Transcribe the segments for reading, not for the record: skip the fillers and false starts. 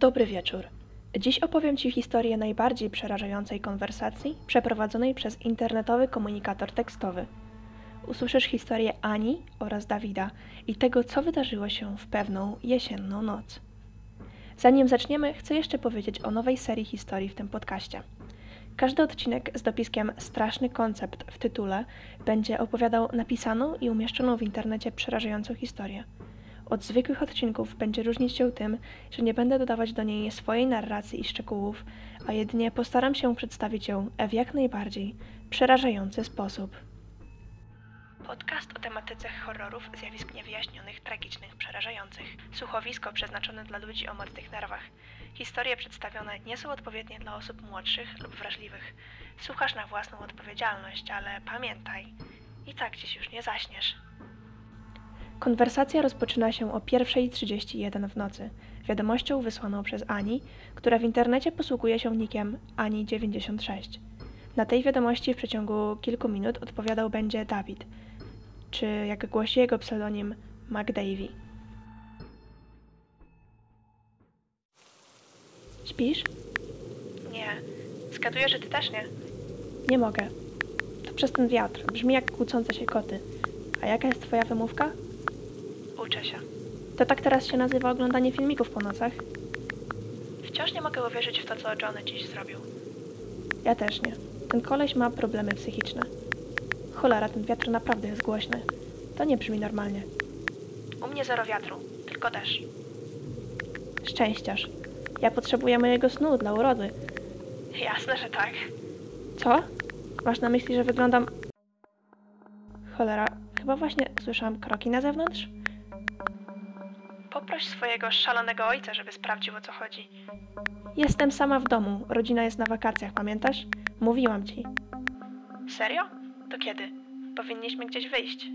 Dobry wieczór. Dziś opowiem Ci historię najbardziej przerażającej konwersacji przeprowadzonej przez internetowy komunikator tekstowy. Usłyszysz historię Ani oraz Davida i tego, co wydarzyło się w pewną jesienną noc. Zanim zaczniemy, chcę jeszcze powiedzieć o nowej serii historii w tym podcaście. Każdy odcinek z dopiskiem Straszny Koncept w tytule będzie opowiadał napisaną i umieszczoną w internecie przerażającą historię. Od zwykłych odcinków będzie różnić się tym, że nie będę dodawać do niej swojej narracji i szczegółów, a jedynie postaram się przedstawić ją w jak najbardziej przerażający sposób. Podcast o tematyce horrorów, zjawisk niewyjaśnionych, tragicznych, przerażających. Słuchowisko przeznaczone dla ludzi o mocnych nerwach. Historie przedstawione nie są odpowiednie dla osób młodszych lub wrażliwych. Słuchasz na własną odpowiedzialność, ale pamiętaj, i tak dziś już nie zaśniesz. Konwersacja rozpoczyna się o 1:31 w nocy, wiadomością wysłaną przez Ani, która w internecie posługuje się nikiem Annie96. Na tej wiadomości w przeciągu kilku minut odpowiadał będzie David, czy jak głosi jego pseudonim McDavid. Śpisz? Nie. Zgaduję, że ty też nie. Nie mogę. To przez ten wiatr. Brzmi jak kłócące się koty. A jaka jest twoja wymówka? Uczę się. To tak teraz się nazywa oglądanie filmików po nocach? Wciąż nie mogę uwierzyć w to, co Johnny dziś zrobił. Ja też nie. Ten koleś ma problemy psychiczne. Cholera, ten wiatr naprawdę jest głośny. To nie brzmi normalnie. U mnie zero wiatru, tylko deszcz. Szczęściarz. Ja potrzebuję mojego snu dla urody. Jasne, że tak. Co? Masz na myśli, że wyglądam... Cholera, chyba właśnie słyszałam kroki na zewnątrz? Poproś swojego szalonego ojca, żeby sprawdził, o co chodzi. Jestem sama w domu. Rodzina jest na wakacjach, pamiętasz? Mówiłam ci. Serio? To kiedy? Powinniśmy gdzieś wyjść.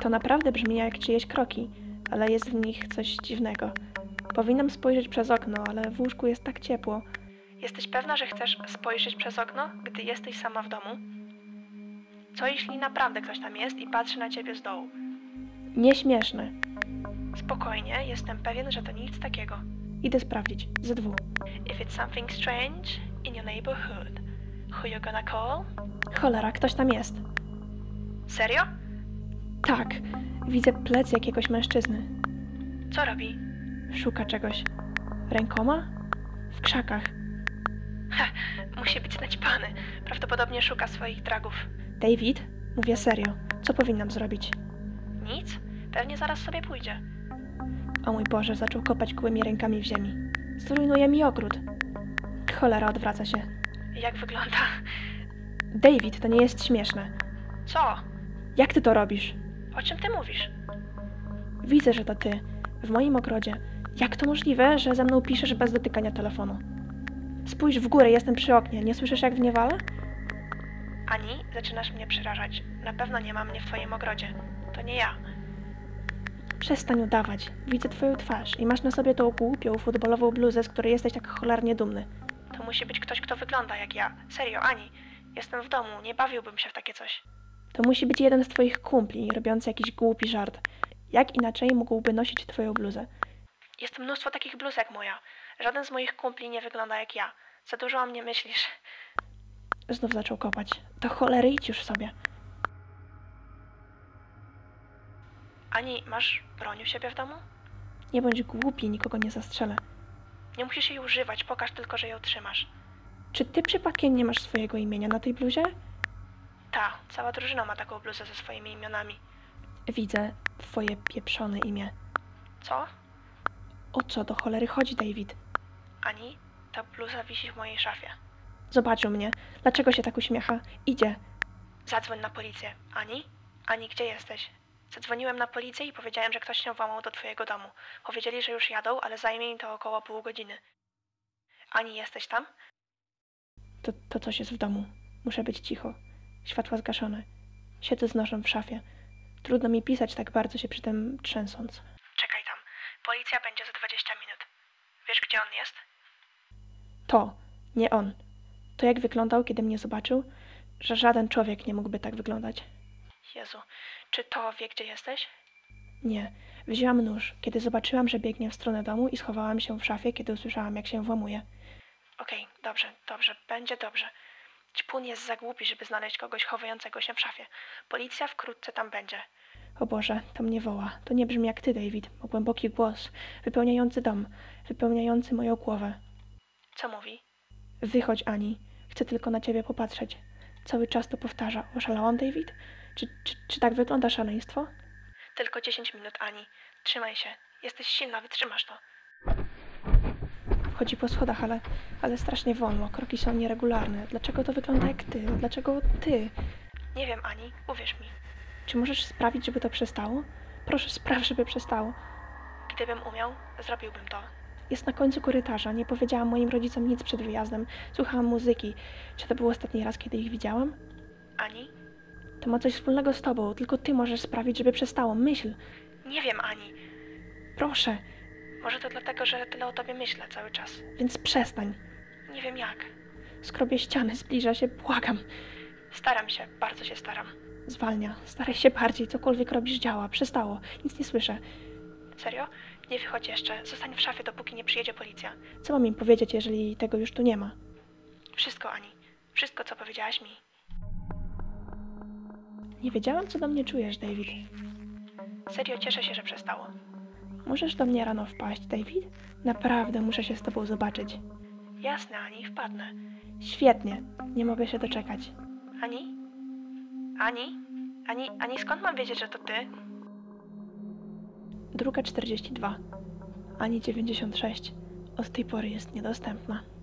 To naprawdę brzmi jak czyjeś kroki, ale jest w nich coś dziwnego. Powinnam spojrzeć przez okno, ale w łóżku jest tak ciepło. Jesteś pewna, że chcesz spojrzeć przez okno, gdy jesteś sama w domu? Co jeśli naprawdę ktoś tam jest i patrzy na ciebie z dołu? Nieśmieszne. Spokojnie, jestem pewien, że to nic takiego. Idę sprawdzić. Ze dwu. If it's something strange in your neighborhood, who you gonna call? Cholera, ktoś tam jest. Serio? Tak. Widzę plec jakiegoś mężczyzny. Co robi? Szuka czegoś. Rękoma? W krzakach. Musi być naćpany. Prawdopodobnie szuka swoich dragów. David? Mówię serio. Co powinnam zrobić? Nic. Pewnie zaraz sobie pójdzie. O mój Boże, zaczął kopać gołymi rękami w ziemi. Zrujnuje mi ogród. Cholera, odwraca się. Jak wygląda? David, to nie jest śmieszne. Co? Jak ty to robisz? O czym ty mówisz? Widzę, że to ty. W moim ogrodzie. Jak to możliwe, że ze mną piszesz bez dotykania telefonu? Spójrz w górę, jestem przy oknie. Nie słyszysz, jak wniewala? Ani, zaczynasz mnie przerażać. Na pewno nie ma mnie w twoim ogrodzie. To nie ja. Przestań udawać. Widzę twoją twarz i masz na sobie tą głupią futbolową bluzę, z której jesteś tak cholernie dumny. To musi być ktoś, kto wygląda jak ja. Serio, Ani. Jestem w domu, nie bawiłbym się w takie coś. To musi być jeden z twoich kumpli, robiący jakiś głupi żart. Jak inaczej mógłby nosić twoją bluzę? Jest mnóstwo takich bluz jak moja. Żaden z moich kumpli nie wygląda jak ja. Za dużo o mnie myślisz. Znów zaczął kopać. To cholery, idź już sobie. Ani, masz broń u siebie w domu? Nie bądź głupi, nikogo nie zastrzelę. Nie musisz jej używać, pokaż tylko, że ją trzymasz. Czy ty przypadkiem nie masz swojego imienia na tej bluzie? Ta, cała drużyna ma taką bluzę ze swoimi imionami. Widzę twoje pieprzone imię. Co? O co do cholery chodzi, David? Ani, ta bluza wisi w mojej szafie. Zobaczył mnie. Dlaczego się tak uśmiecha? Idzie. Zadzwoń na policję. Ani? Ani, gdzie jesteś? Zadzwoniłem na policję i powiedziałem, że ktoś się włamał do twojego domu. Powiedzieli, że już jadą, ale zajmie im to około pół godziny. Ani, jesteś tam? To coś jest w domu. Muszę być cicho. Światła zgaszone. Siedzę z nożem w szafie. Trudno mi pisać, tak bardzo się przy tym trzęsąc. Czekaj tam. Policja będzie za 20 minut. Wiesz, gdzie on jest? To. Nie on. To jak wyglądał, kiedy mnie zobaczył, że żaden człowiek nie mógłby tak wyglądać. Jezu, czy to wie, gdzie jesteś? Nie, Wzięłam nóż, kiedy zobaczyłam, że biegnie w stronę domu i schowałam się w szafie, kiedy usłyszałam, jak się włamuje. Okej, dobrze, będzie dobrze. Ćpun jest za głupi, żeby znaleźć kogoś chowającego się w szafie. Policja wkrótce tam będzie. O Boże, to mnie woła. To nie brzmi jak ty, David. O głęboki głos, wypełniający dom, wypełniający moją głowę. Co mówi? Wychodź, Ani. Chcę tylko na ciebie popatrzeć. Cały czas to powtarza. Oszalałam, David? Czy tak wygląda szaleństwo? Tylko 10 minut, Ani. Trzymaj się. Jesteś silna, wytrzymasz to. Chodzi po schodach, ale strasznie wolno. Kroki są nieregularne. Dlaczego to wygląda jak ty? Dlaczego ty? Nie wiem, Ani. Uwierz mi. Czy możesz sprawić, żeby to przestało? Proszę, spraw, żeby przestało. Gdybym umiał, zrobiłbym to. Jest na końcu korytarza. Nie powiedziałam moim rodzicom nic przed wyjazdem. Słuchałam muzyki. Czy to był ostatni raz, kiedy ich widziałam? Ani? To ma coś wspólnego z tobą. Tylko ty możesz sprawić, żeby przestało. Myśl. Nie wiem, Ani. Proszę. Może to dlatego, że tyle o tobie myślę cały czas. Więc przestań. Nie wiem jak. Skrobię ściany, zbliża się, błagam. Staram się, bardzo się staram. Zwalnia. Staraj się bardziej. Cokolwiek robisz działa. Przestało. Nic nie słyszę. Serio? Nie wychodź jeszcze. Zostań w szafie, dopóki nie przyjedzie policja. Co mam im powiedzieć, jeżeli tego już tu nie ma? Wszystko, Ani. Wszystko, co powiedziałaś mi. Nie wiedziałam, co do mnie czujesz, David. Serio, cieszę się, że przestało. Możesz do mnie rano wpaść, David? Naprawdę muszę się z tobą zobaczyć. Jasne, Ani, wpadnę. Świetnie. Nie mogę się doczekać. Ani? Ani? Ani, skąd mam wiedzieć, że to ty? 2:42. Ani 96. Od tej pory jest niedostępna.